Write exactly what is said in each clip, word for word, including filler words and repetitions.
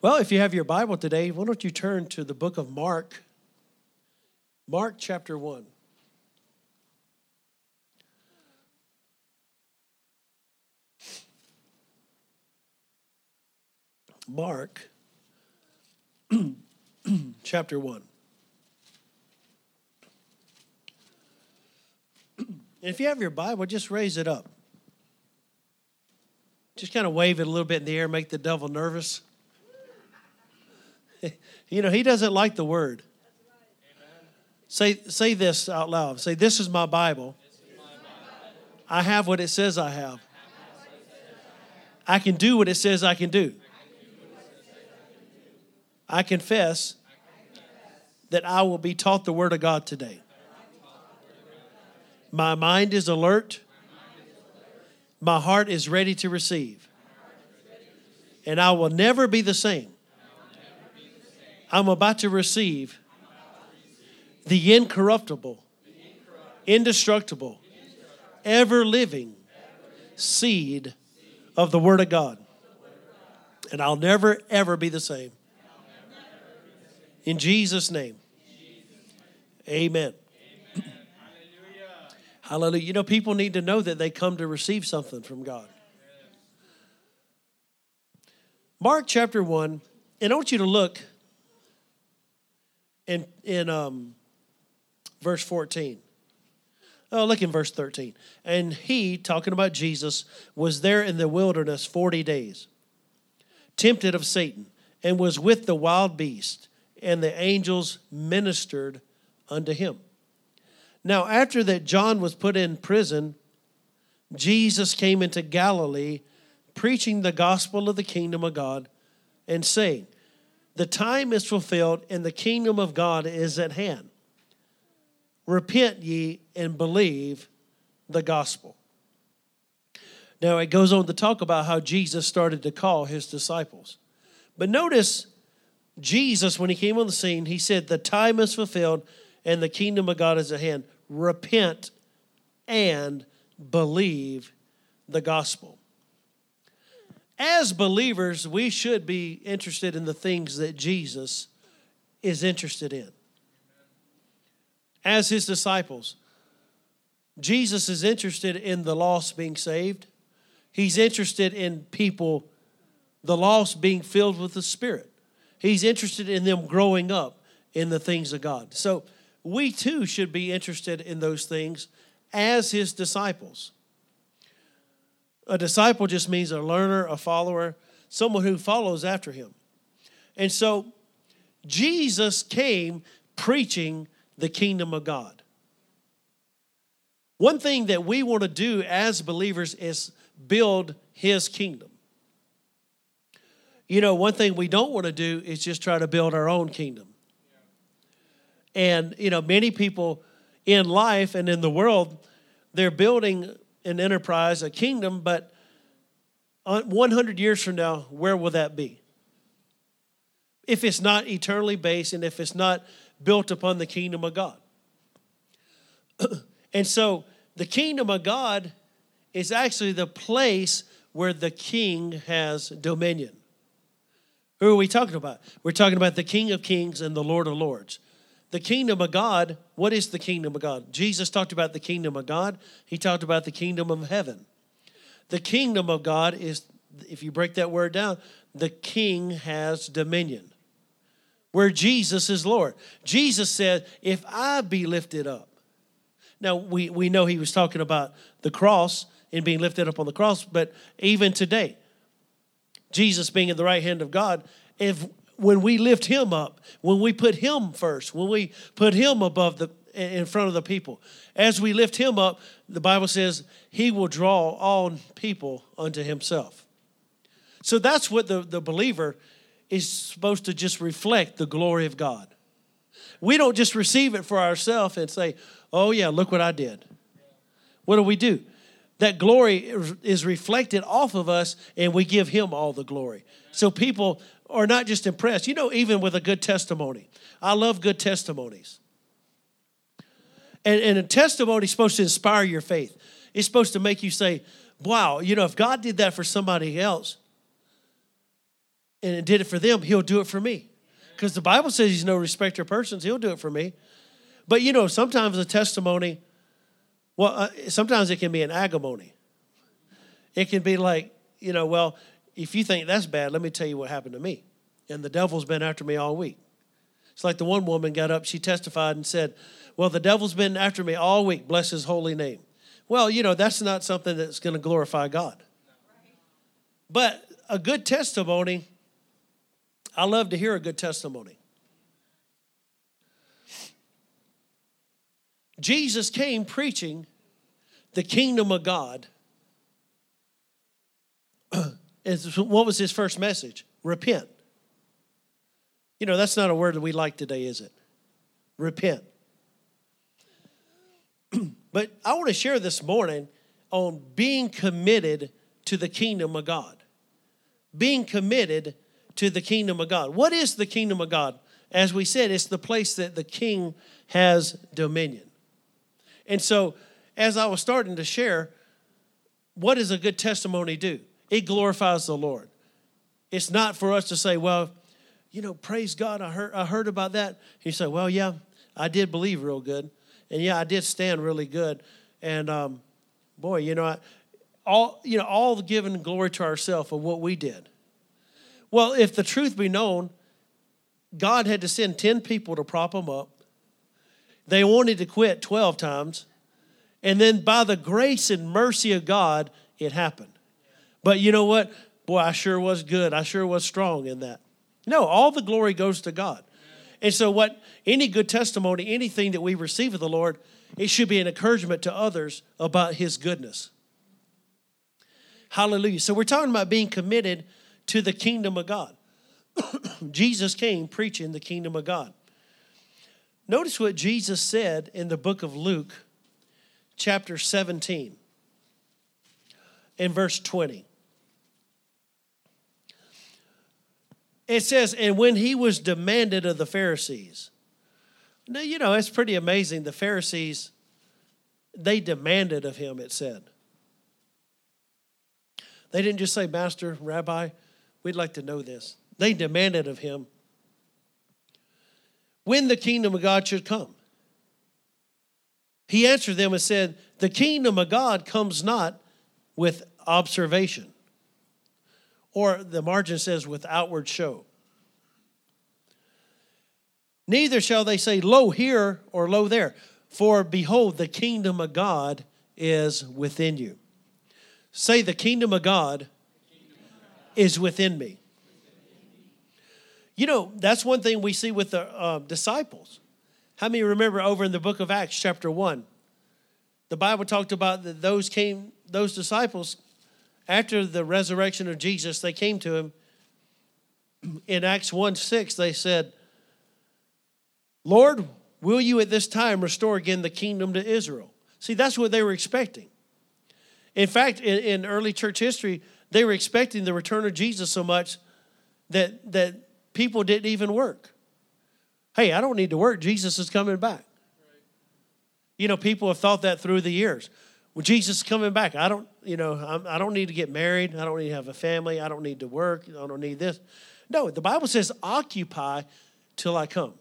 Well, if you have your Bible today, why don't you turn to the book of Mark, Mark chapter one. Mark chapter one. If you have your Bible, just raise it up. Just kind of wave it a little bit in the air, make the devil nervous. You know, he doesn't like the word. Amen. Say say this out loud. Say, this is my Bible. This is my Bible. I have what it says I have. I can do what it says I can do. I confess that I will be taught the word of God today. My mind is alert. My heart is ready to receive. And I will never be the same. I'm about to receive the incorruptible, indestructible, ever-living seed of the Word of God. And I'll never, ever be the same. In Jesus' name, amen. Hallelujah. You know, people need to know that they come to receive something from God. Mark chapter one, and I want you to look in, in um, verse fourteen. Oh, look in verse thirteen. And he, talking about Jesus, was there in the wilderness forty days, tempted of Satan, and was with the wild beast, and the angels ministered unto him. Now, after that John was put in prison, Jesus came into Galilee, preaching the gospel of the kingdom of God and saying, the time is fulfilled and the kingdom of God is at hand. Repent ye and believe the gospel. Now, it goes on to talk about how Jesus started to call his disciples. But notice Jesus, when he came on the scene, he said, the time is fulfilled and the kingdom of God is at hand. Repent and believe the gospel. As believers, we should be interested in the things that Jesus is interested in. As his disciples, Jesus is interested in the lost being saved. He's interested in people, the lost, being filled with the Spirit. He's interested in them growing up in the things of God. So we too should be interested in those things as his disciples. A disciple just means a learner, a follower, someone who follows after him. And so Jesus came preaching the kingdom of God. One thing that we want to do as believers is build his kingdom. You know, one thing we don't want to do is just try to build our own kingdom. And, you know, many people in life and in the world, they're building an enterprise, a kingdom, but one hundred years from now, where will that be? If it's not eternally based and if it's not built upon the kingdom of God. And so the kingdom of God is actually the place where the king has dominion. Who are we talking about? We're talking about the King of Kings and the Lord of Lords. The kingdom of God, what is the kingdom of God? Jesus talked about the kingdom of God. He talked about the kingdom of heaven. The kingdom of God is, if you break that word down, the king has dominion, where Jesus is Lord. Jesus said, if I be lifted up. Now, we, we know he was talking about the cross and being lifted up on the cross, but even today, Jesus being at the right hand of God, if when we lift him up, when we put him first, when we put him above the in front of the people, as we lift him up, the Bible says he will draw all people unto himself. So that's what the, the believer is supposed to just reflect, the glory of God. We don't just receive it for ourselves and say, oh yeah, look what I did. What do we do? That glory is reflected off of us, and we give him all the glory. So people are not just impressed, you know, even with a good testimony. I love good testimonies. And, and a testimony is supposed to inspire your faith. It's supposed to make you say, wow, you know, if God did that for somebody else, and it did it for them, he'll do it for me. Because the Bible says he's no respecter of persons. He'll do it for me. But, you know, sometimes a testimony, well, uh, sometimes it can be an agrimony. It can be like, you know, well, if you think that's bad, let me tell you what happened to me. And the devil's been after me all week. It's like the one woman got up, she testified and said, well, the devil's been after me all week, bless his holy name. Well, you know, that's not something that's going to glorify God. But a good testimony, I love to hear a good testimony. Jesus came preaching the kingdom of God. What was his first message? Repent. You know, that's not a word that we like today, is it? Repent. But I want to share this morning on being committed to the kingdom of God. Being committed to the kingdom of God. What is the kingdom of God? As we said, it's the place that the king has dominion. And so, as I was starting to share, what does a good testimony do? It glorifies the Lord. It's not for us to say, well, you know, praise God, I heard I heard about that. You say, well, yeah, I did believe real good. And yeah, I did stand really good. And um, boy, you know, I, all you know, all the giving glory to ourselves of what we did. Well, if the truth be known, God had to send ten people to prop them up. They wanted to quit twelve times. And then by the grace and mercy of God, it happened. But you know what? Boy, I sure was good. I sure was strong in that. No, all the glory goes to God. And so what any good testimony, anything that we receive of the Lord, it should be an encouragement to others about his goodness. Hallelujah. So we're talking about being committed to the kingdom of God. Jesus came preaching the kingdom of God. Notice what Jesus said in the book of Luke, chapter seventeen, in verse twenty. It says, and when he was demanded of the Pharisees. Now, you know, it's pretty amazing. The Pharisees, they demanded of him, it said. They didn't just say, Master, Rabbi, we'd like to know this. They demanded of him when the kingdom of God should come. He answered them and said, the kingdom of God comes not with observation. Or the margin says, with outward show. Neither shall they say, lo here or lo there. For behold, the kingdom of God is within you. Say, the kingdom of God is within me. You know, that's one thing we see with the uh, disciples. How many remember over in the book of Acts, chapter one, the Bible talked about that those came, those disciples after the resurrection of Jesus, they came to him. In Acts one six, they said, Lord, will you at this time restore again the kingdom to Israel? See, that's what they were expecting. In fact, in, in early church history, they were expecting the return of Jesus so much that, that people didn't even work. Hey, I don't need to work. Jesus is coming back. Right. You know, people have thought that through the years. Well, Jesus is coming back. I don't, you know, I'm, I don't need to get married. I don't need to have a family. I don't need to work. I don't need this. No, the Bible says, occupy till I come.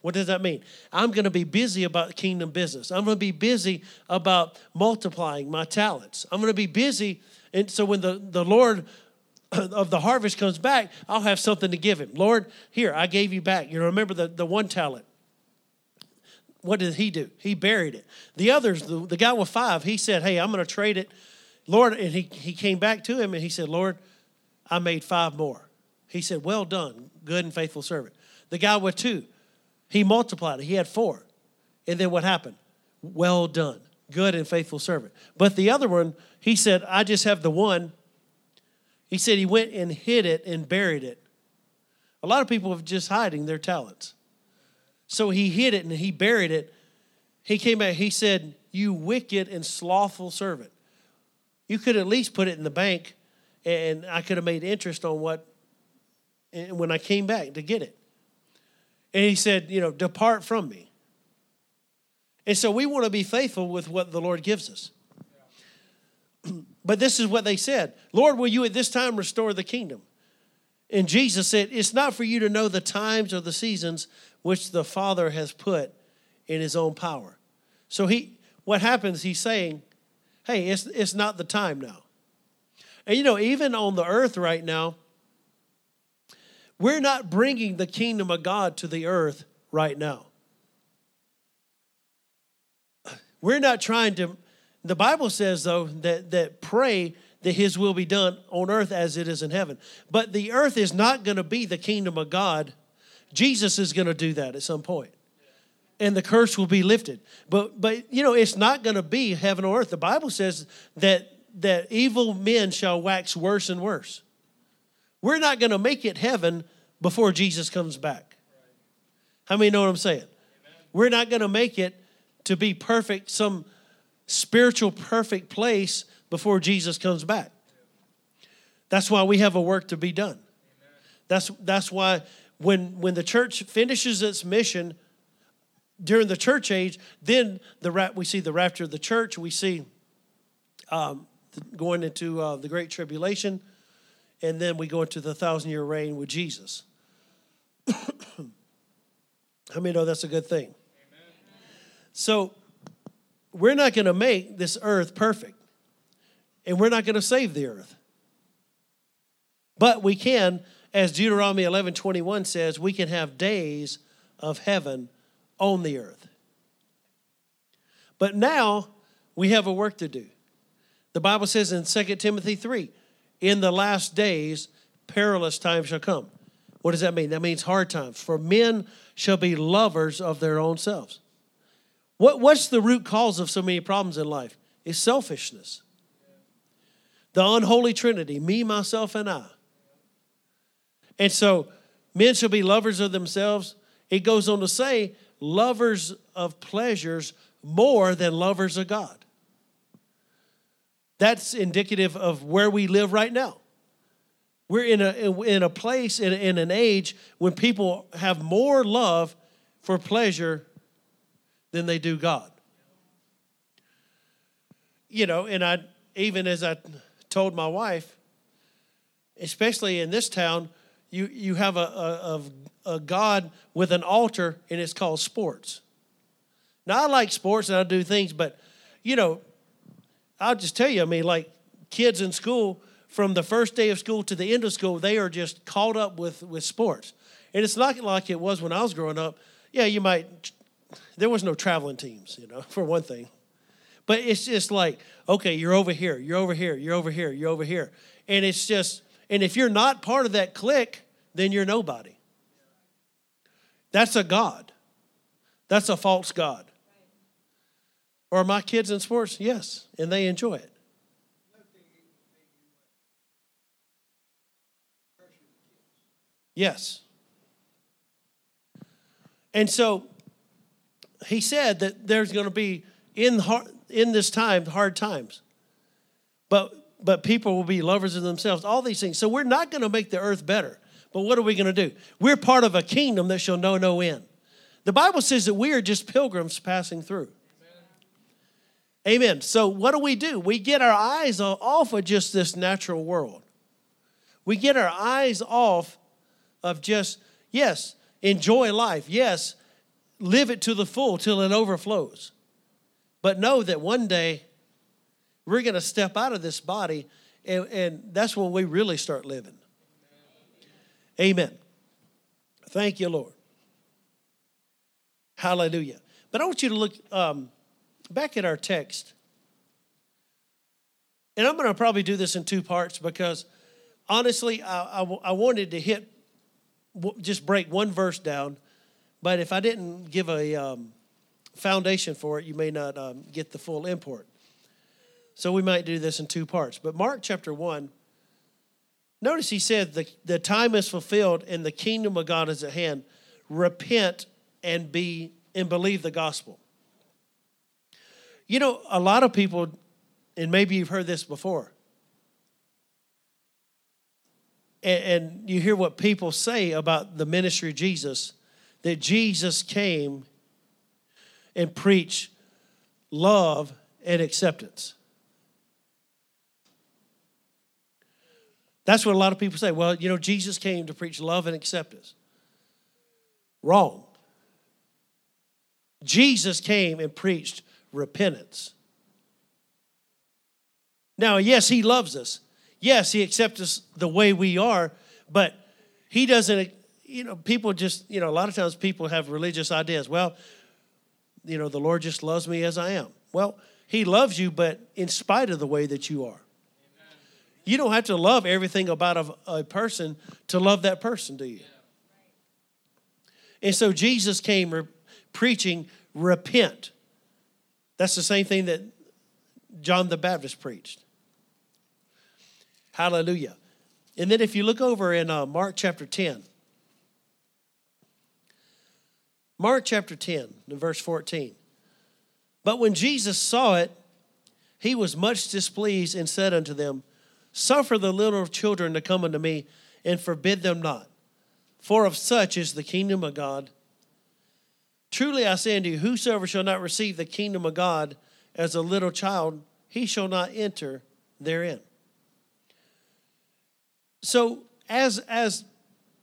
What does that mean? I'm going to be busy about kingdom business. I'm going to be busy about multiplying my talents. I'm going to be busy. And so when the, the Lord of the harvest comes back, I'll have something to give him. Lord, here, I gave you back. You remember the, the one talent. What did he do? He buried it. The others, the, the guy with five, he said, hey, I'm going to trade it. Lord, and he, he came back to him and he said, Lord, I made five more. He said, well done, good and faithful servant. The guy with two, he multiplied it. He had four. And then what happened? Well done, good and faithful servant. But the other one, he said, I just have the one. He said he went and hid it and buried it. A lot of people are just hiding their talents. So he hid it and he buried it. He came back. He said, you wicked and slothful servant. You could at least put it in the bank and I could have made interest on what, and when I came back to get it. And he said, you know, depart from me. And so we want to be faithful with what the Lord gives us. But this is what they said. Lord, will you at this time restore the kingdom? And Jesus said, it's not for you to know the times or the seasons which the Father has put in his own power. So he, what happens, he's saying, hey, it's it's not the time now. And you know, even on the earth right now, we're not bringing the kingdom of God to the earth right now. We're not trying to, the Bible says, though, that, that pray that his will be done on earth as it is in heaven. But the earth is not going to be the kingdom of God. Jesus is going to do that at some point. And the curse will be lifted. But, but you know, it's not going to be heaven or earth. The Bible says that that evil men shall wax worse and worse. We're not going to make it heaven before Jesus comes back. How many know what I'm saying? Amen. We're not going to make it to be perfect, some spiritual perfect place before Jesus comes back. That's why we have a work to be done. Amen. That's that's why when when the church finishes its mission during the church age, then the we see the rapture of the church. We see um, going into uh, the Great Tribulation, and then we go into the thousand-year reign with Jesus. How many know that's a good thing? Amen. So we're not going to make this earth perfect, and we're not going to save the earth. But we can, as Deuteronomy eleven twenty-one says, we can have days of heaven on the earth. But now we have a work to do. The Bible says in Second Timothy three, in the last days, perilous times shall come. What does that mean? That means hard times. For men shall be lovers of their own selves. What, what's the root cause of so many problems in life? It's selfishness. The unholy trinity, me, myself, and I. And so men shall be lovers of themselves. It goes on to say, lovers of pleasures more than lovers of God. That's indicative of where we live right now. We're in a in a place, in, in an age when people have more love for pleasure than they do God. You know, and I even as I told my wife, especially in this town, you you have a a, a God with an altar, and it's called sports. Now, I like sports, and I do things, but, you know, I'll just tell you, I mean, like kids in school, from the first day of school to the end of school, they are just caught up with, with sports. And it's not like it was when I was growing up. Yeah, you might, there was no traveling teams, you know, for one thing. But it's just like, okay, you're over here, you're over here, you're over here, you're over here. And it's just, and if you're not part of that clique, then you're nobody. That's a God. That's a false God. Are my kids in sports? Yes, and they enjoy it. Yes. And so he said that there's going to be, in hard, in this time, hard times. But, but people will be lovers of themselves, all these things. So we're not going to make the earth better. But what are we going to do? We're part of a kingdom that shall know no end. The Bible says that we are just pilgrims passing through. Amen. So what do we do? We get our eyes off of just this natural world. We get our eyes off of just, yes, enjoy life. Yes, live it to the full till it overflows. But know that one day we're going to step out of this body, and, and that's when we really start living. Amen. Thank you, Lord. Hallelujah. But I want you to look... Um, Back at our text, and I'm going to probably do this in two parts because, honestly, I, I, I wanted to hit, just break one verse down, but if I didn't give a um, foundation for it, you may not um, get the full import. So we might do this in two parts. But Mark chapter one, notice he said, the, the time is fulfilled and the kingdom of God is at hand. Repent and be and believe the gospel. You know, a lot of people, and maybe you've heard this before, and, and you hear what people say about the ministry of Jesus, that Jesus came and preached love and acceptance. That's what a lot of people say. Well, you know, Jesus came to preach love and acceptance. Wrong. Jesus came and preached repentance. Now, yes, he loves us. Yes, he accepts us the way we are, but he doesn't, you know, people just, you know, a lot of times people have religious ideas. Well, you know, the Lord just loves me as I am. Well, he loves you, but in spite of the way that you are. Amen. You don't have to love everything about a, a person to love that person, do you? Yeah. And so Jesus came re- preaching, repent. That's the same thing that John the Baptist preached. Hallelujah. And then if you look over in uh, Mark chapter ten. Mark chapter ten, verse fourteen. But when Jesus saw it, he was much displeased and said unto them, suffer the little children to come unto me, and forbid them not. For of such is the kingdom of God. Truly I say unto you, whosoever shall not receive the kingdom of God as a little child, he shall not enter therein. So as, as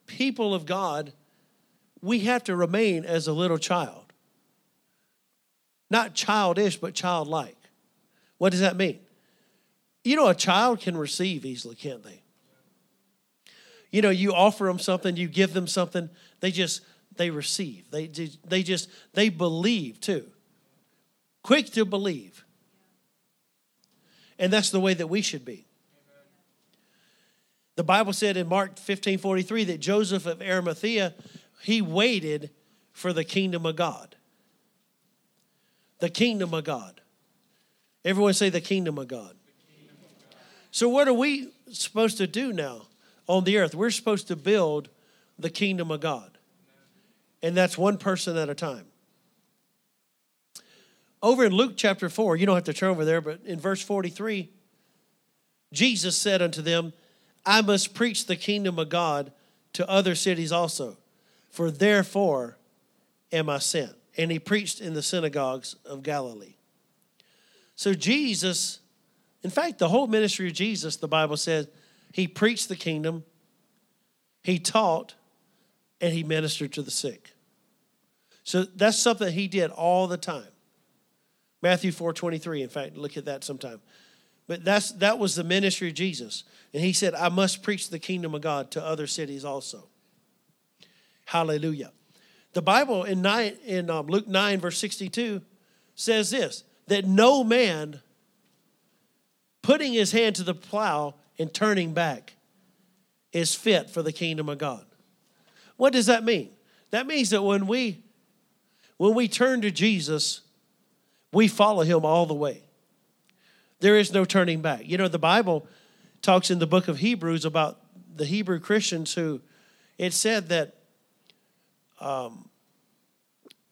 people of God, we have to remain as a little child. Not childish, but childlike. What does that mean? You know, a child can receive easily, can't they? You know, you offer them something, you give them something, they just, they receive. They, they just, they believe too. Quick to believe. And that's the way that we should be. The Bible said in Mark fifteen forty-three that Joseph of Arimathea, he waited for the kingdom of God. The kingdom of God. Everyone say the kingdom of God. The kingdom of God. So what are we supposed to do now on the earth? We're supposed to build the kingdom of God. And that's one person at a time. Over in Luke chapter four, you don't have to turn over there, but in verse forty-three, Jesus said unto them, I must preach the kingdom of God to other cities also, for therefore am I sent. And he preached in the synagogues of Galilee. So Jesus, in fact, the whole ministry of Jesus, the Bible says, he preached the kingdom, he taught, and he ministered to the sick. So that's something he did all the time. Matthew four twenty-three, in fact, look at that sometime. But that's that was the ministry of Jesus. And he said, I must preach the kingdom of God to other cities also. Hallelujah. The Bible in, nine, in um, Luke nine, verse sixty-two, says this, that no man putting his hand to the plow and turning back is fit for the kingdom of God. What does that mean? That means that when we, when we turn to Jesus, we follow him all the way. There is no turning back. You know, the Bible talks in the book of Hebrews about the Hebrew Christians who, it said that, Um,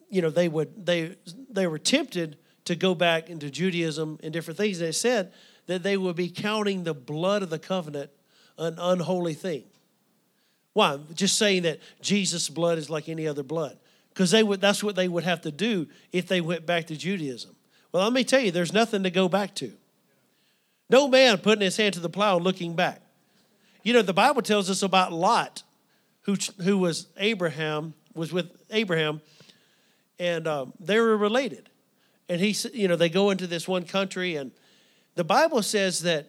you know, they would they they were tempted to go back into Judaism and different things. They said that they would be counting the blood of the covenant an unholy thing. Why? Just saying that Jesus' blood is like any other blood, because they would that's what they would have to do if they went back to Judaism. Well, let me tell you, there's nothing to go back to. No man putting his hand to the plow looking back. You know, the Bible tells us about Lot, who who was Abraham. was with Abraham, and um, they were related. And he, you know, they go into this one country, and the Bible says that,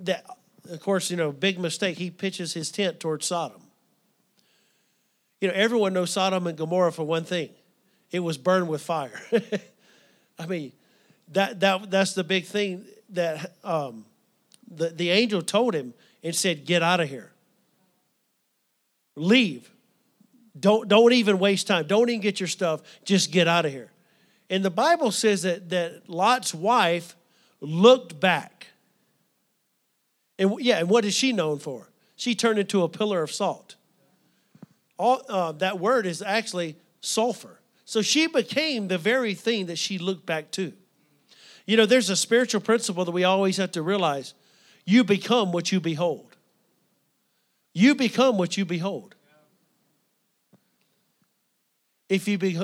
that of course, you know, big mistake, he pitches his tent towards Sodom. You know, everyone knows Sodom and Gomorrah for one thing. It was burned with fire. I mean, that that that's the big thing that um, the, the angel told him and said, get out of here. Leave. Don't don't even waste time. Don't even get your stuff. Just get out of here. And the Bible says that, that Lot's wife looked back. And yeah, and what is she known for? She turned into a pillar of salt. All, uh, that word is actually sulfur. So she became the very thing that she looked back to. You know, there's a spiritual principle that we always have to realize. You become what you behold. You become what you behold. If you be,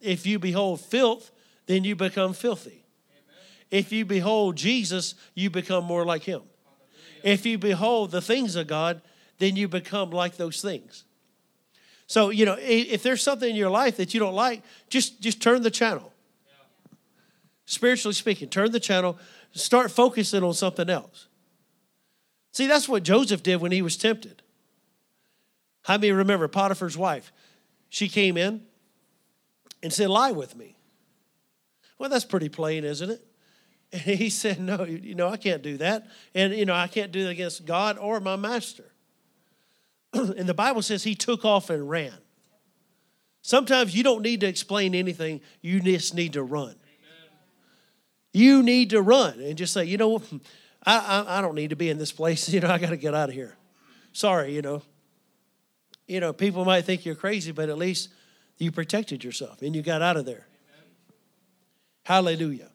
if you behold filth, then you become filthy. Amen. If you behold Jesus, you become more like him. Hallelujah. If you behold the things of God, then you become like those things. So, you know, if there's something in your life that you don't like, just, just turn the channel. Spiritually speaking, turn the channel. Start focusing on something else. See, that's what Joseph did when he was tempted. How many remember Potiphar's wife? She came in and said, lie with me. Well, that's pretty plain, isn't it? And he said, no, you know, I can't do that. And, you know, I can't do that against God or my master. And the Bible says he took off and ran. Sometimes you don't need to explain anything. You just need to run. Amen. You need to run and just say, you know, I, I, I don't need to be in this place. You know, I got to get out of here. Sorry, you know. You know, people might think you're crazy, but at least you protected yourself and you got out of there. Amen. Hallelujah.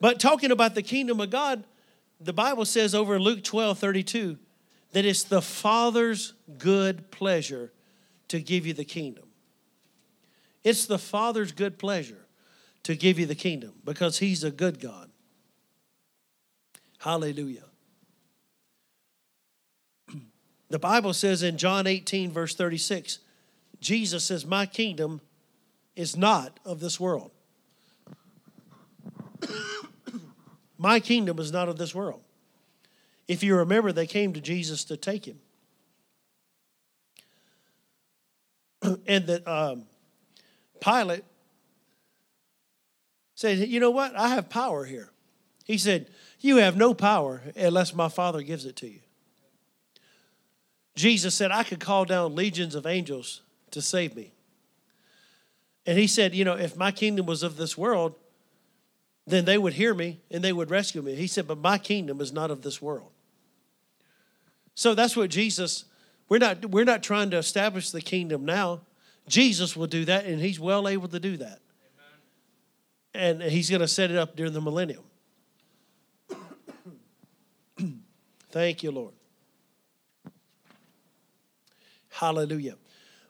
But talking about the kingdom of God, the Bible says over Luke twelve thirty-two that it's the Father's good pleasure to give you the kingdom. It's the Father's good pleasure to give you the kingdom because he's a good God. Hallelujah. The Bible says in John eighteen, verse thirty-six, Jesus says, my kingdom is not of this world. My kingdom is not of this world. If you remember, they came to Jesus to take him. And the, um, Pilate said, you know what? I have power here. He said, you have no power unless my Father gives it to you. Jesus said, I could call down legions of angels to save me. And he said, you know, if my kingdom was of this world, then they would hear me and they would rescue me. He said, but my kingdom is not of this world. So that's what Jesus, we're not, we're not trying to establish the kingdom now. Jesus will do that, and he's well able to do that. Amen. And he's going to set it up during the millennium. Thank you, Lord. Hallelujah.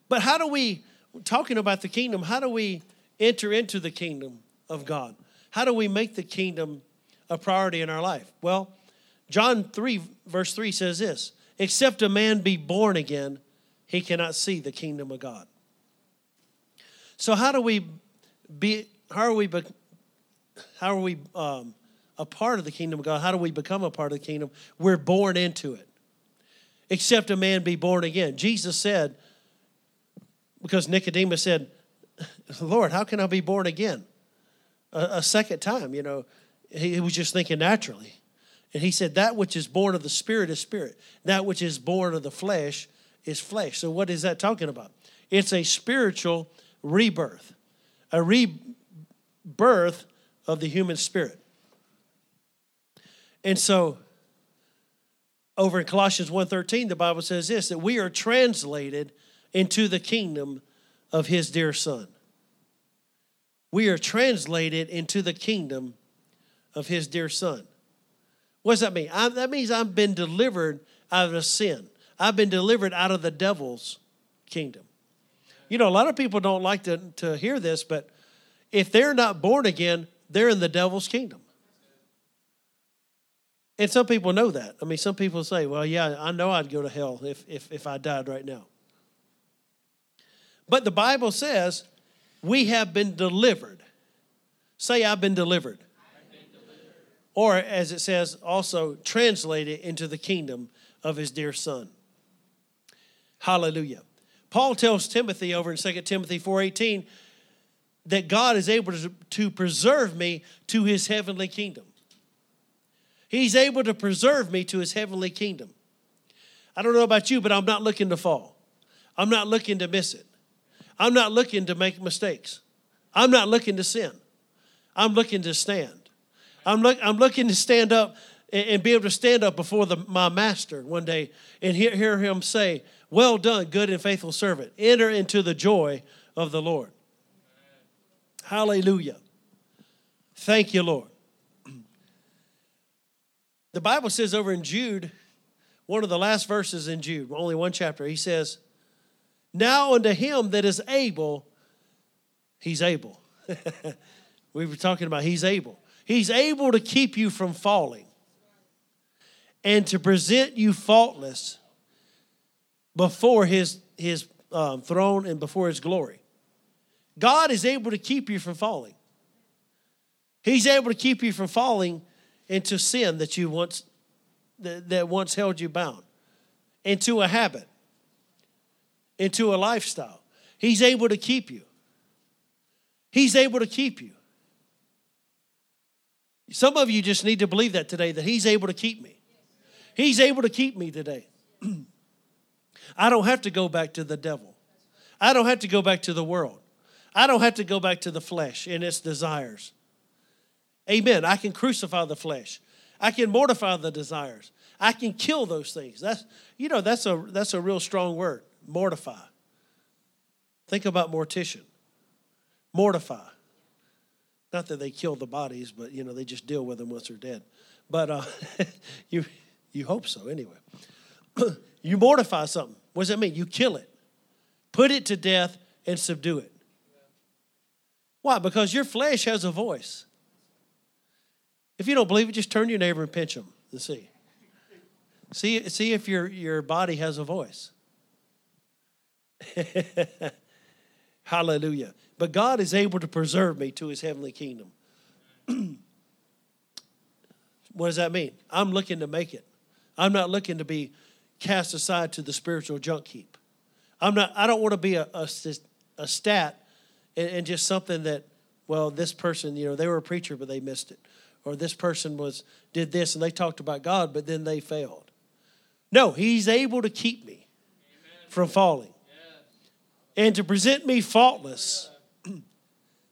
But how do we, talking about the kingdom, how do we enter into the kingdom of God? How do we make the kingdom a priority in our life? Well, John three, verse three says this, except a man be born again, he cannot see the kingdom of God. So how do we be, how are we, how are we um, a part of the kingdom of God? How do we become a part of the kingdom? We're born into it. Except a man be born again. Jesus said, because Nicodemus said, Lord, how can I be born again? A, a second time, you know, he, he was just thinking naturally. And he said, that which is born of the spirit is spirit. That which is born of the flesh is flesh. So what is that talking about? It's a spiritual rebirth, a rebirth of the human spirit. And so, over in Colossians one thirteen, the Bible says this, that we are translated into the kingdom of his dear son. We are translated into the kingdom of his dear son. What does that mean? I, that means I've been delivered out of sin. I've been delivered out of the devil's kingdom. You know, a lot of people don't like to, to hear this, but if they're not born again, they're in the devil's kingdom. And some people know that. I mean, some people say, well, yeah, I know I'd go to hell if, if, if I died right now. But the Bible says we have been delivered. Say, I've been delivered. I've been delivered. Or, as it says, also translated into the kingdom of his dear son. Hallelujah. Paul tells Timothy over in Second Timothy four eighteen that God is able to, to preserve me to his heavenly kingdom. He's able to preserve me to his heavenly kingdom. I don't know about you, but I'm not looking to fall. I'm not looking to miss it. I'm not looking to make mistakes. I'm not looking to sin. I'm looking to stand. I'm, look, I'm looking to stand up and, and be able to stand up before the, my master one day and hear, hear him say, well done, good and faithful servant. Enter into the joy of the Lord. Hallelujah. Thank you, Lord. The Bible says over in Jude, one of the last verses in Jude, only one chapter, he says, now unto him that is able, he's able. We were talking about he's able. He's able to keep you from falling and to present you faultless before his, his um, throne and before his glory. God is able to keep you from falling. He's able to keep you from falling into sin that you once that, that once held you bound, into a habit, into a lifestyle. He's able to keep you. He's able to keep you. Some of you just need to believe that today, that he's able to keep me. He's able to keep me today. I don't have to go back to the devil. I don't have to go back to the world. I don't have to go back to the flesh and its desires. Amen. I can crucify the flesh. I can mortify the desires. I can kill those things. That's, you know, that's a that's a real strong word, mortify. Think about mortician. Mortify. Not that they kill the bodies, but, you know, they just deal with them once they're dead. But uh, you you hope so anyway. You mortify something. What does that mean? You kill it. Put it to death and subdue it. Why? Because your flesh has a voice. If you don't believe it, just turn to your neighbor and pinch them and see. See, see if your, your body has a voice. Hallelujah. But God is able to preserve me to his heavenly kingdom. What does that mean? I'm looking to make it. I'm not looking to be cast aside to the spiritual junk heap. I'm not, I don't want to be a, a, a stat and, and just something that, well, this person, you know, they were a preacher, but they missed it. Or this person was did this and they talked about God, but then they failed. No, he's able to keep me Amen. From falling. Yeah. And to present me faultless. Yeah.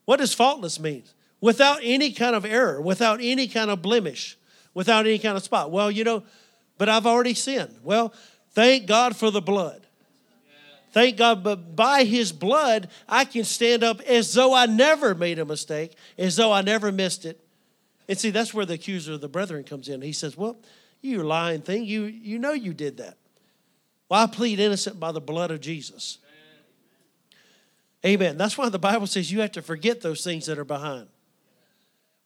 What does faultless mean? Without any kind of error, without any kind of blemish, without any kind of spot. Well, you know, but I've already sinned. Well, thank God for the blood. Yeah. Thank God, but by his blood, I can stand up as though I never made a mistake, as though I never missed it. And see, that's where the accuser of the brethren comes in. He says, well, you lying thing, you you know you did that. Well, I plead innocent by the blood of Jesus. Amen. Amen. That's why the Bible says you have to forget those things that are behind.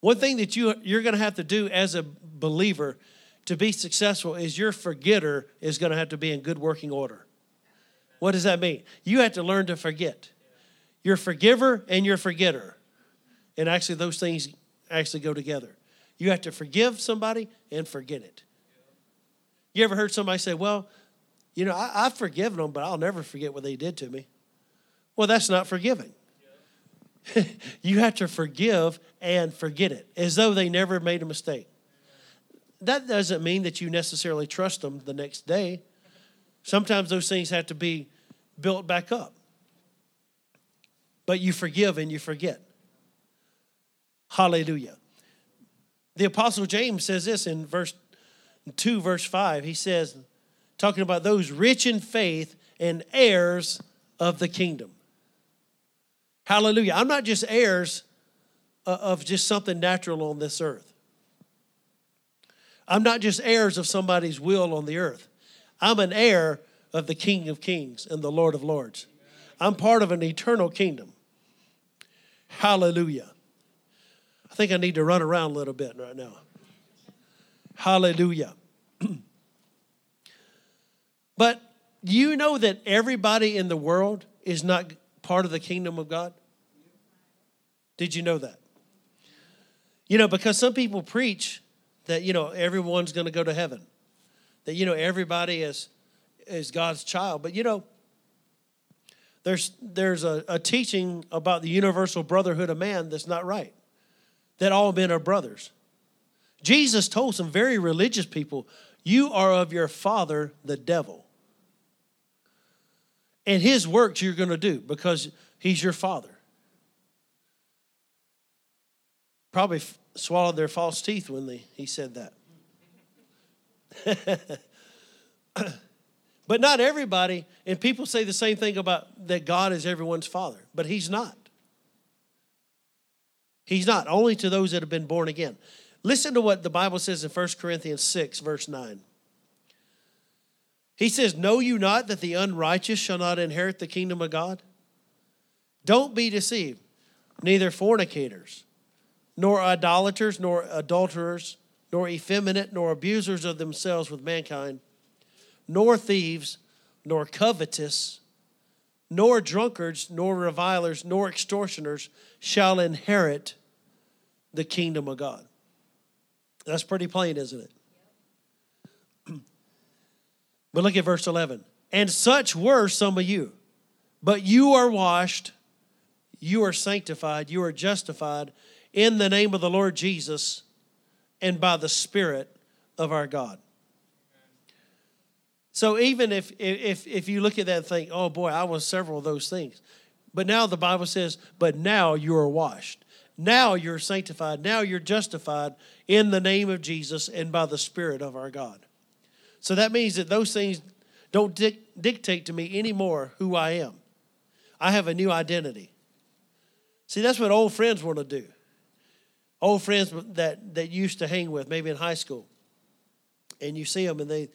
One thing that you, you're going to have to do as a believer to be successful is your forgetter is going to have to be in good working order. What does that mean? You have to learn to forget. Your forgiver and your forgetter. And actually those things actually go together. You have to forgive somebody and forget it. You ever heard somebody say, well, you know, I, I've forgiven them, but I'll never forget what they did to me. Well, that's not forgiving. You have to forgive and forget it as though they never made a mistake. That doesn't mean that you necessarily trust them the next day. Sometimes those things have to be built back up. But you forgive and you forget. Hallelujah. The Apostle James says this in verse two, verse five. He says, talking about those rich in faith and heirs of the kingdom. Hallelujah. I'm not just heirs of just something natural on this earth. I'm not just heirs of somebody's will on the earth. I'm an heir of the King of Kings and the Lord of Lords. I'm part of an eternal kingdom. Hallelujah. I think I need to run around a little bit right now. Hallelujah. But do you know that everybody in the world is not part of the kingdom of God? Did you know that? You know, because some people preach that, you know, everyone's going to go to heaven. That, you know, everybody is is God's child. But, you know, there's, there's a, a teaching about the universal brotherhood of man that's not right. That all men are brothers. Jesus told some very religious people, you are of your father, the devil. And his works you're going to do because he's your father. Probably f- swallowed their false teeth when they, he said that. But not everybody, and people say the same thing about that God is everyone's father, but he's not. He's not, only to those that have been born again. Listen to what the Bible says in First Corinthians six, verse nine. He says, know you not that the unrighteous shall not inherit the kingdom of God? Don't be deceived, neither fornicators, nor idolaters, nor adulterers, nor effeminate, nor abusers of themselves with mankind, nor thieves, nor covetous, nor drunkards, nor revilers, nor extortioners shall inherit the kingdom of God. That's pretty plain, isn't it? But look at verse eleven. And such were some of you, but you are washed, you are sanctified, you are justified in the name of the Lord Jesus and by the Spirit of our God. So even if if if you look at that and think, oh boy, I was several of those things. But now the Bible says, but now you are washed. Now you're sanctified. Now you're justified in the name of Jesus and by the Spirit of our God. So that means that those things don't di- dictate to me anymore who I am. I have a new identity. See, that's what old friends want to do. Old friends that, that used to hang with, maybe in high school. And you see them and they...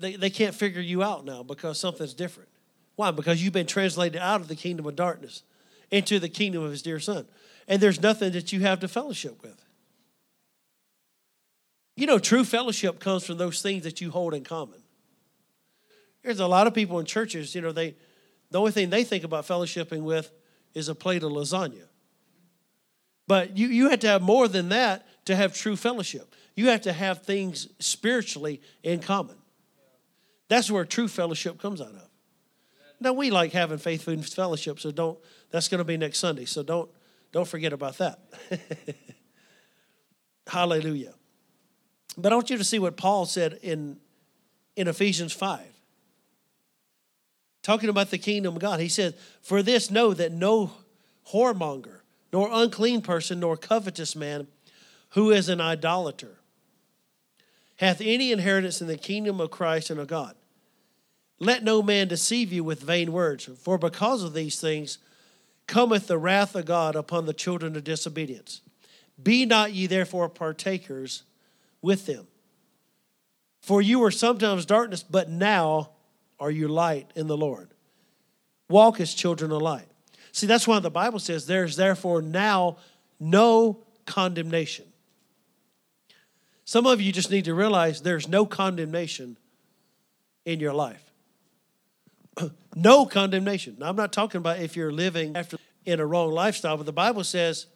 They they can't figure you out now because something's different. Why? Because you've been translated out of the kingdom of darkness into the kingdom of his dear son. And there's nothing that you have to fellowship with. You know, true fellowship comes from those things that you hold in common. There's a lot of people in churches, you know, they the only thing they think about fellowshipping with is a plate of lasagna. But you, you have to have more than that to have true fellowship. You have to have things spiritually in common. That's where true fellowship comes out of. Now, we like having faith food and fellowship, so don't, that's going to be next Sunday, so don't, don't forget about that. Hallelujah. But I want you to see what Paul said in, in Ephesians five. Talking about the kingdom of God, he said, for this know that no whoremonger, nor unclean person, nor covetous man, who is an idolater, hath any inheritance in the kingdom of Christ and of God. Let no man deceive you with vain words, for because of these things cometh the wrath of God upon the children of disobedience. Be not ye therefore partakers with them. For you were sometimes darkness, but now are you light in the Lord. Walk as children of light. See, that's why the Bible says there is therefore now no condemnation. Some of you just need to realize there's no condemnation in your life. No condemnation. Now, I'm not talking about if you're living after in a wrong lifestyle, but the Bible says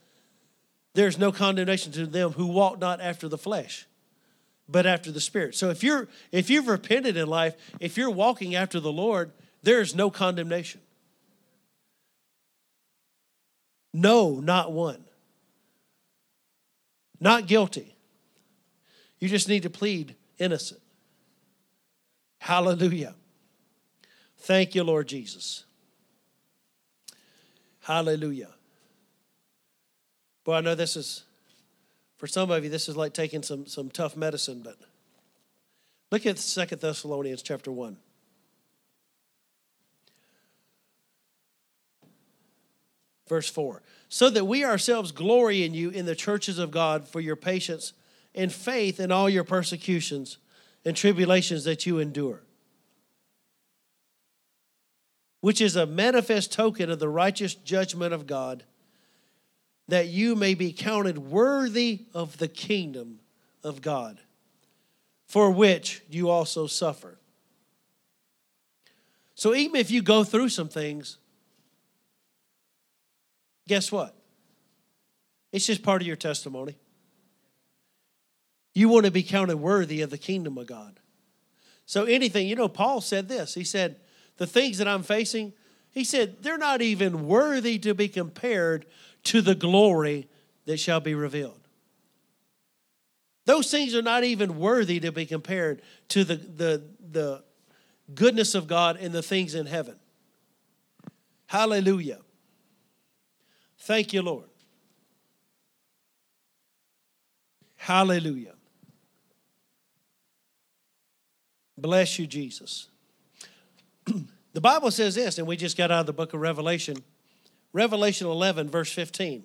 there's no condemnation to them who walk not after the flesh, but after the Spirit. So if you're if you've repented in life, if you're walking after the Lord, there is no condemnation. No, not one. Not guilty. You just need to plead innocent. Hallelujah. Thank you, Lord Jesus. Hallelujah. Boy, I know this is, for some of you, this is like taking some, some tough medicine, but look at Second Thessalonians chapter one. Verse four. So that we ourselves glory in you in the churches of God for your patience and faith in all your persecutions and tribulations that you endure, which is a manifest token of the righteous judgment of God, that you may be counted worthy of the kingdom of God, for which you also suffer. So even if you go through some things, guess what? It's just part of your testimony. You want to be counted worthy of the kingdom of God. So anything, you know, Paul said this. He said, the things that I'm facing, he said, they're not even worthy to be compared to the glory that shall be revealed. Those things are not even worthy to be compared to the, the, the goodness of God and the things in heaven. Hallelujah. Thank you, Lord. Hallelujah. Bless you, Jesus. The Bible says this, and we just got out of the book of Revelation. Revelation eleven, verse fifteen,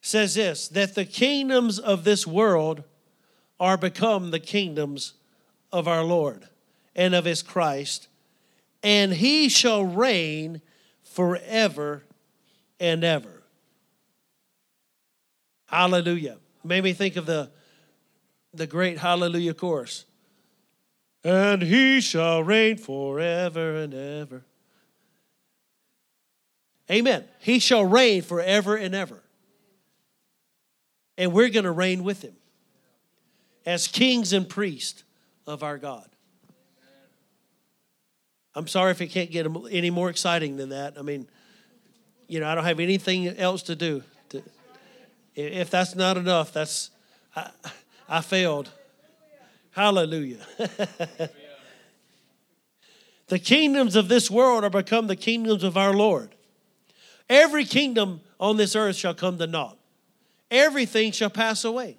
says this, that the kingdoms of this world are become the kingdoms of our Lord and of his Christ, and he shall reign forever and ever. Hallelujah. made me think of the the great Hallelujah chorus. And he shall reign forever and ever. Amen. He shall reign forever and ever. And we're going to reign with him as kings and priests of our God. I'm sorry if it can't get any more exciting than that. I mean, you know, I don't have anything else to do. To, if that's not enough, that's, I, I failed. Hallelujah. The kingdoms of this world are become the kingdoms of our Lord. Every kingdom on this earth shall come to naught. Everything shall pass away.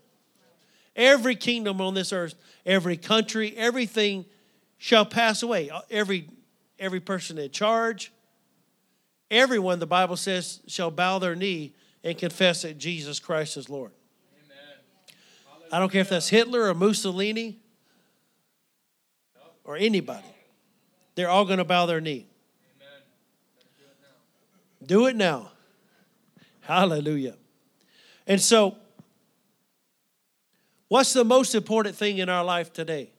Every kingdom on this earth, every country, everything shall pass away. Every every person in charge, everyone, the Bible says, shall bow their knee and confess that Jesus Christ is Lord. Amen. I don't care if that's Hitler or Mussolini or anybody. They're all going to bow their knee. Amen. Do it now. Hallelujah. And so, what's the most important thing in our life today?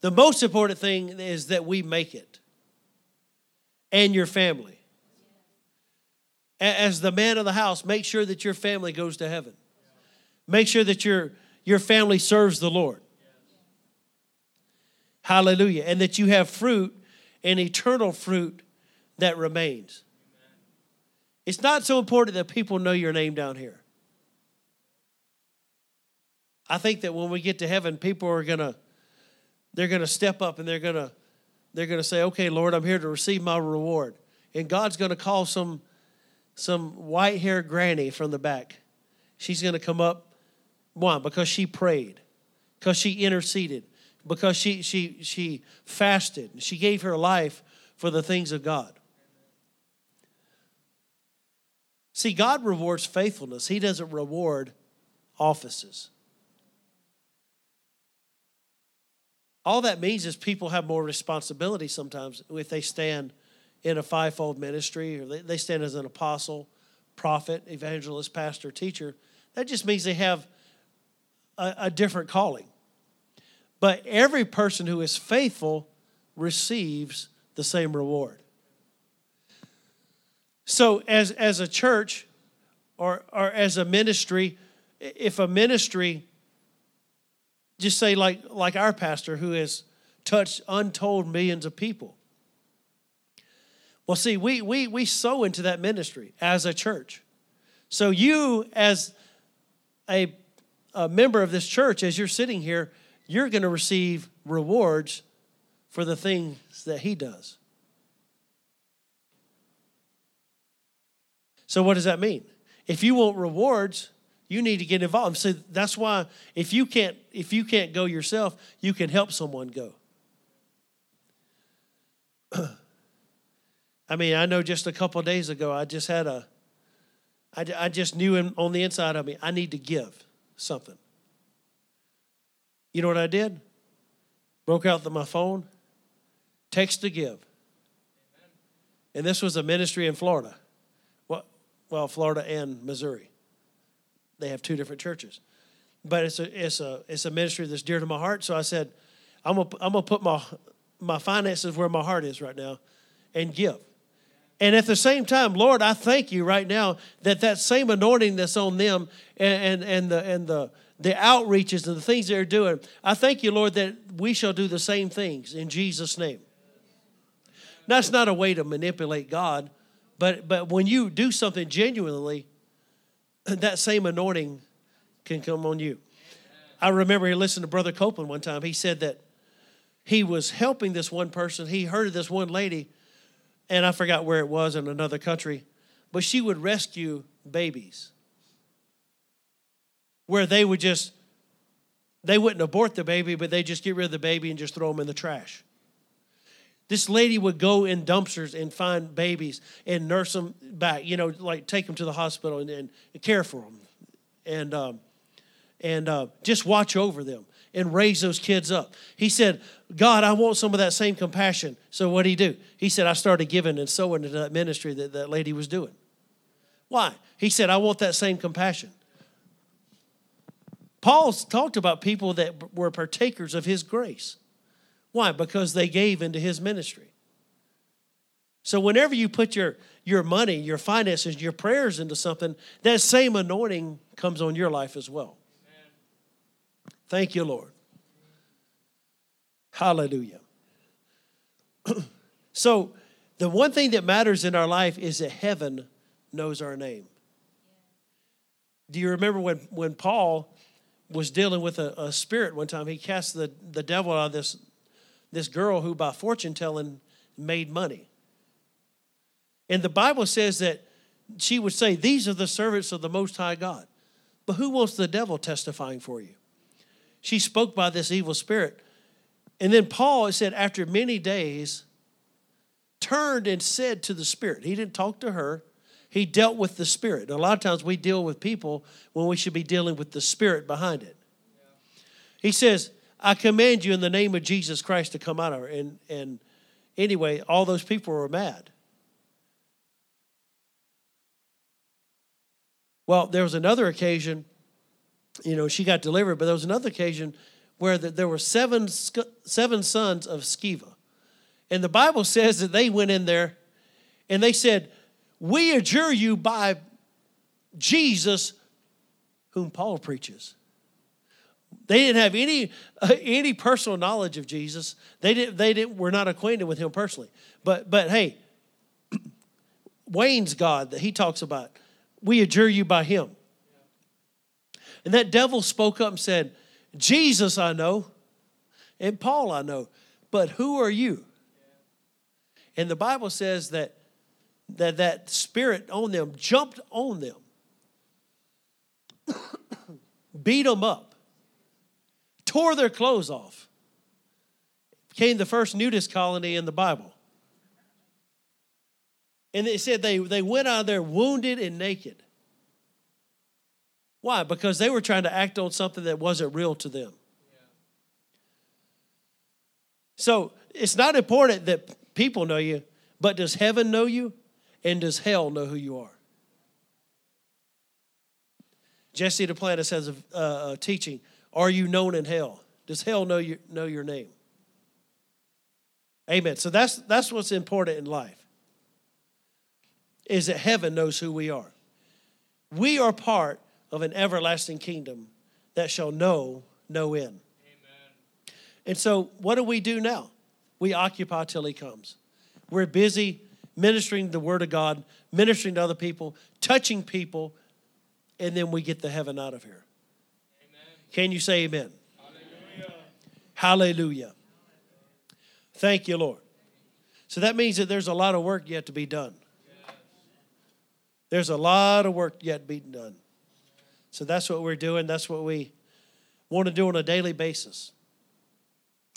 The most important thing is that we make it. And your family. As the man of the house, make sure that your family goes to heaven. Make sure that your, your family serves the Lord. Hallelujah. And that you have fruit and eternal fruit that remains. It's not so important that people know your name down here. I think that when we get to heaven, people are going to, they're going to step up and they're going to, they're going to say, okay, Lord, I'm here to receive my reward. And God's going to call some, some white-haired granny from the back. She's going to come up. Why? Because she prayed, because she interceded, because she, she, she fasted. She gave her life for the things of God. See, God rewards faithfulness. He doesn't reward offices. All that means is people have more responsibility sometimes if they stand in a fivefold ministry or they stand as an apostle, prophet, evangelist, pastor, teacher. That just means they have a, a different calling. But every person who is faithful receives the same reward. So as, as a church or, or as a ministry, if a ministry... Just say like, like our pastor who has touched untold millions of people. Well, see, we we we sow into that ministry as a church. So you as a, a member of this church, as you're sitting here, you're going to receive rewards for the things that he does. So what does that mean? If you want rewards, you need to get involved. So that's why if you can't if you can't go yourself, you can help someone go. I mean, I know just a couple of days ago, I just had a, I, I just knew on the inside of me, I need to give something. You know what I did? Broke out the, my phone, text to give. And this was a ministry in Florida. Well, well Florida and Missouri. They have two different churches, but it's a it's a it's a ministry that's dear to my heart. So I said, I'm gonna I'm gonna put my my finances where my heart is right now, and give. And at the same time, Lord, I thank you right now that that same anointing that's on them and and, and the and the the outreaches and the things they're doing. I thank you, Lord, that we shall do the same things in Jesus' name. Now, that's not a way to manipulate God, but but when you do something genuinely, that same anointing can come on you. I remember he listened to Brother Copeland one time. He said that he was helping this one person. He heard of this one lady, and I forgot where it was in another country, but she would rescue babies where they would just, they wouldn't abort the baby, but they just get rid of the baby and just throw them in the trash. This lady would go in dumpsters and find babies and nurse them back, you know, like take them to the hospital and, and care for them and um, and uh, just watch over them and raise those kids up. He said, God, I want some of that same compassion. So what did he do? He said, I started giving and sowing into that ministry that that lady was doing. Why? He said, I want that same compassion. Paul's talked about people that were partakers of his grace. Why? Because they gave into his ministry. So whenever you put your, your money, your finances, your prayers into something, that same anointing comes on your life as well. Amen. Thank you, Lord. Hallelujah. So the one thing that matters in our life is that heaven knows our name. Do you remember when, when Paul was dealing with a, a spirit one time? He cast the, the devil out of this, this girl who by fortune telling made money. And the Bible says that she would say, these are the servants of the Most High God. But who wants the devil testifying for you? She spoke by this evil spirit. And then Paul, it said, after many days, turned and said to the spirit. He didn't talk to her. He dealt with the spirit. A lot of times we deal with people when we should be dealing with the spirit behind it. Yeah. He says, I command you in the name of Jesus Christ to come out of her. And, and anyway, all those people were mad. Well, there was another occasion, you know, she got delivered, but there was another occasion where the, there were seven, seven sons of Sceva. And the Bible says that they went in there and they said, we adjure you by Jesus, whom Paul preaches. They didn't have any uh, any personal knowledge of Jesus. They didn't. They didn't. Were not acquainted with him personally. But but hey, Wayne's God that he talks about. We adjure you by him. And that devil spoke up and said, Jesus I know, and Paul I know, but who are you? And the Bible says that that, that spirit on them jumped on them, beat them up, tore their clothes off, became the first nudist colony in the Bible. And it said they, they went out of there wounded and naked. Why? Because they were trying to act on something that wasn't real to them. Yeah. So it's not important that people know you, but does heaven know you? And does hell know who you are? Jesse Duplantis has a, uh, a teaching. Are you known in hell? Does hell know your, know your name? Amen. So that's that's what's important in life. Is that heaven knows who we are. We are part of an everlasting kingdom that shall know no end. Amen. And so what do we do now? We occupy till he comes. We're busy ministering the word of God, ministering to other people, touching people, and then we get the heaven out of here. Amen. Can you say amen? Hallelujah. Hallelujah. Thank you, Lord. So that means that there's a lot of work yet to be done. There's a lot of work yet being done. So that's what we're doing. That's what we want to do on a daily basis,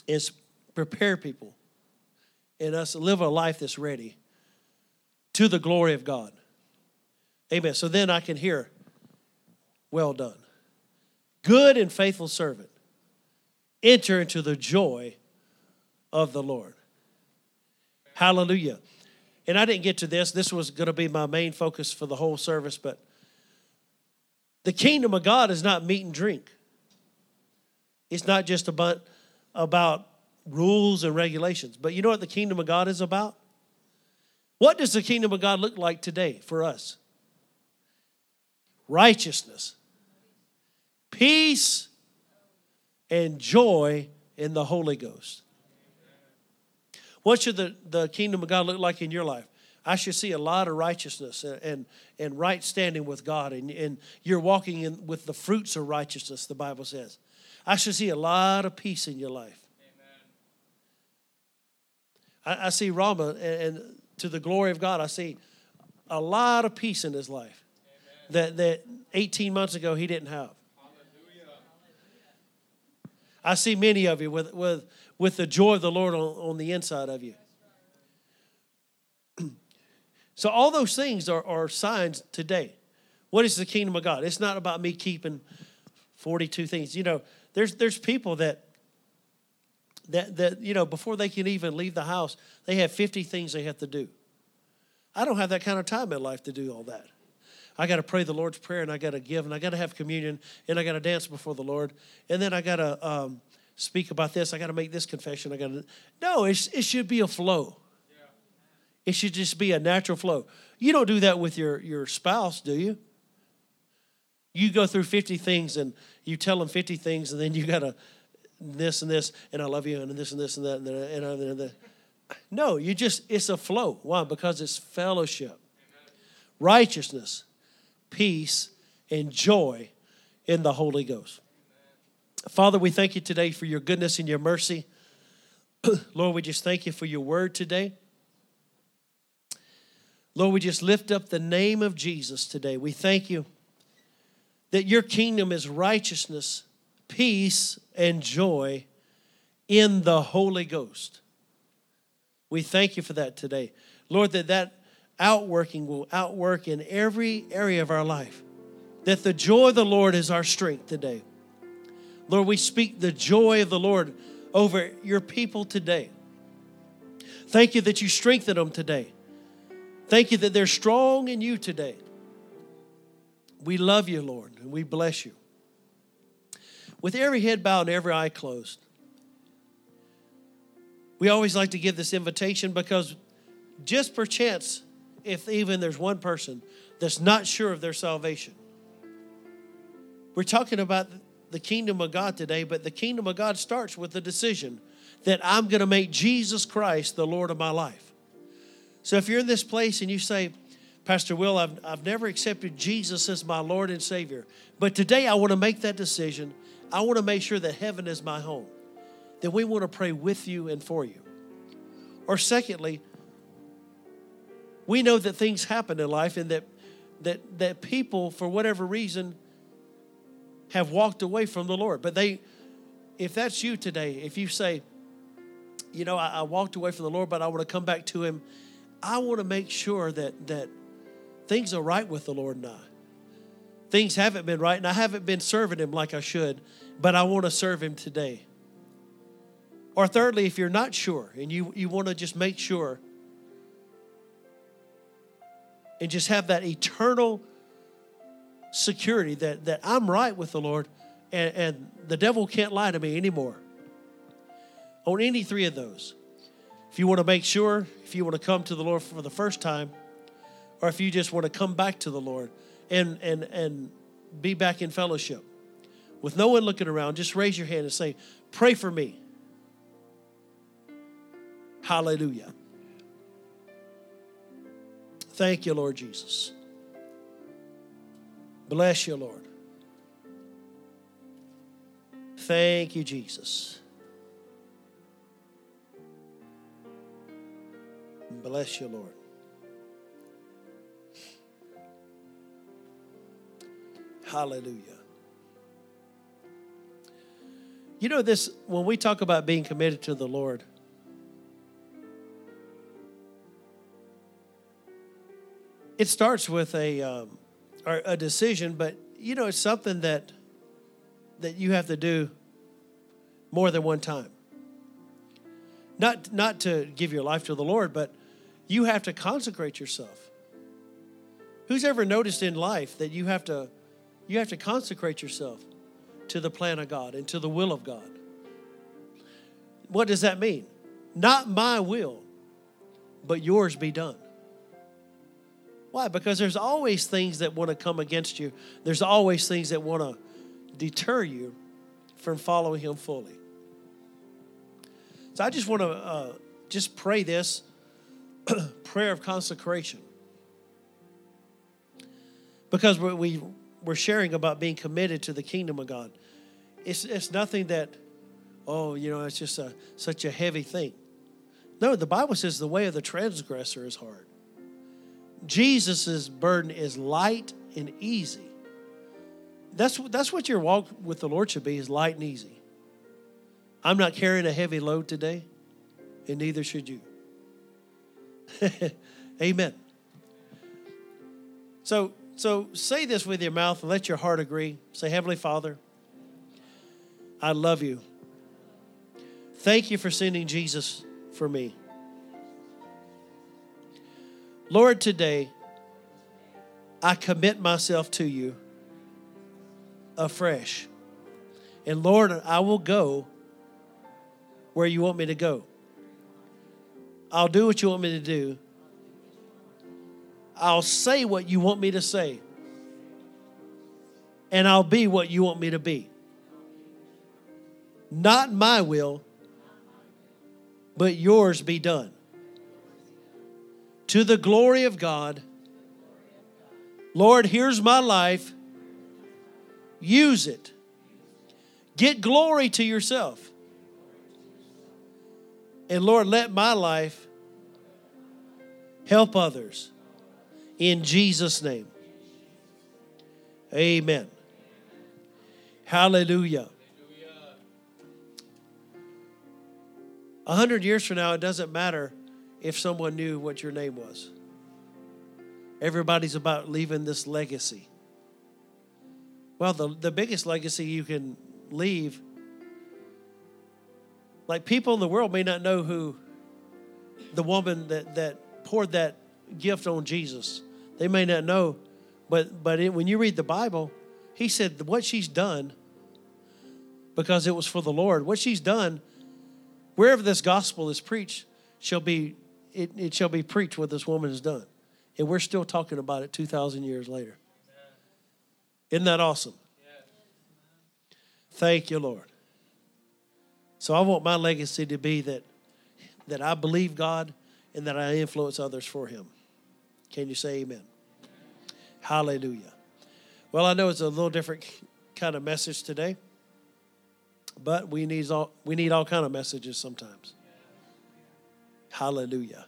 is prepare people and us to live a life that's ready to the glory of God. Amen. So then I can hear, well done, good and faithful servant. Enter into the joy of the Lord. Hallelujah. And I didn't get to this. This was going to be my main focus for the whole service, but the kingdom of God is not meat and drink. It's not just about, about rules and regulations, but you know what the kingdom of God is about? What does the kingdom of God look like today for us? Righteousness, peace, and joy in the Holy Ghost. What should the, the kingdom of God look like in your life? I should see a lot of righteousness and, and, and right standing with God. And, and you're walking in with the fruits of righteousness, the Bible says. I should see a lot of peace in your life. Amen. I, I see Rama, and, and to the glory of God, I see a lot of peace in his life. Amen. that that eighteen months ago he didn't have. Hallelujah. I see many of you with... with with the joy of the Lord on, on the inside of you. So all those things are, are signs today. What is the kingdom of God? It's not about me keeping forty-two things. You know, there's there's people that, that, that you know, before they can even leave the house, they have fifty things they have to do. I don't have that kind of time in life to do all that. I got to pray the Lord's Prayer, and I got to give, and I got to have communion, and I got to dance before the Lord, and then I got to um, speak about this. I got to make this confession. I got to no. It it should be a flow. Yeah. It should just be a natural flow. You don't do that with your your spouse, do you? You go through fifty things, and you tell them fifty things, and then you got to this and this, and I love you, and this and this and that, and that, and, I, and that. No, you just, it's a flow. Why? Because it's fellowship. Amen. Righteousness, peace, and joy in the Holy Ghost. Amen. Father, we thank you today for your goodness and your mercy. Lord, we just thank you for your word today. Lord, we just lift up the name of Jesus today. We thank you that your kingdom is righteousness, peace, and joy in the Holy Ghost. We thank you for that today. Lord, that that outworking will outwork in every area of our life. That the joy of the Lord is our strength today. Lord, we speak the joy of the Lord over your people today. Thank you that you strengthen them today. Thank you that they're strong in you today. We love you, Lord, and we bless you. With every head bowed and every eye closed, we always like to give this invitation because just perchance, if even there's one person that's not sure of their salvation. We're talking about the kingdom of God today, but the kingdom of God starts with the decision that I'm going to make Jesus Christ the Lord of my life. So if you're in this place and you say, Pastor Will, I've, I've never accepted Jesus as my Lord and Savior, but today I want to make that decision. I want to make sure that heaven is my home. Then we want to pray with you and for you. Or secondly, we know that things happen in life and that that that people, for whatever reason, have walked away from the Lord. But they, if that's you today, if you say, you know, I, I walked away from the Lord, but I want to come back to him, I want to make sure that that things are right with the Lord and I. Things haven't been right, and I haven't been serving him like I should, but I want to serve him today. Or thirdly, if you're not sure and you, you want to just make sure and just have that eternal security that, that I'm right with the Lord and, and the devil can't lie to me anymore. On any three of those, if you want to make sure, if you want to come to the Lord for the first time, or if you just want to come back to the Lord and and and be back in fellowship with no one looking around, just raise your hand and say, pray for me. Hallelujah. Thank you, Lord Jesus. Bless you, Lord. Thank you, Jesus. Bless you, Lord. Hallelujah. You know this, when we talk about being committed to the Lord, it starts with a um, or a decision, but you know it's something that that you have to do more than one time. Not not to give your life to the Lord, but you have to consecrate yourself. Who's ever noticed in life that you have to you have to consecrate yourself to the plan of God and to the will of God? What does that mean? Not my will, but yours be done. Why? Because there's always things that want to come against you. There's always things that want to deter you from following him fully. So I just want to uh, just pray this prayer of consecration. Because we, we, we're sharing about being committed to the kingdom of God. It's, it's nothing that, oh, you know, it's just a, such a heavy thing. No, the Bible says the way of the transgressor is hard. Jesus' burden is light and easy. That's, that's what your walk with the Lord should be, is light and easy. I'm not carrying a heavy load today, and neither should you. Amen. So, so say this with your mouth and let your heart agree. Say, Heavenly Father, I love you. Thank you for sending Jesus for me. Lord, today, I commit myself to you afresh. And Lord, I will go where you want me to go. I'll do what you want me to do. I'll say what you want me to say. And I'll be what you want me to be. Not my will, but yours be done. To the glory of God. Lord, here's my life. Use it. Get glory to yourself. And Lord, let my life help others. In Jesus' name. Amen. Hallelujah. A hundred years from now, it doesn't matter if someone knew what your name was. Everybody's about leaving this legacy. Well, the, the biggest legacy you can leave, like people in the world may not know who the woman that, that poured that gift on Jesus. They may not know, but, but it, when you read the Bible, he said what she's done, because it was for the Lord, what she's done, wherever this gospel is preached, shall be it, it shall be preached what this woman has done. And we're still talking about it two thousand years later. Isn't that awesome? Thank you, Lord. So I want my legacy to be that, that I believe God and that I influence others for him. Can you say amen? Hallelujah. Well, I know it's a little different kind of message today. But we need all we need all kind of messages sometimes. Hallelujah.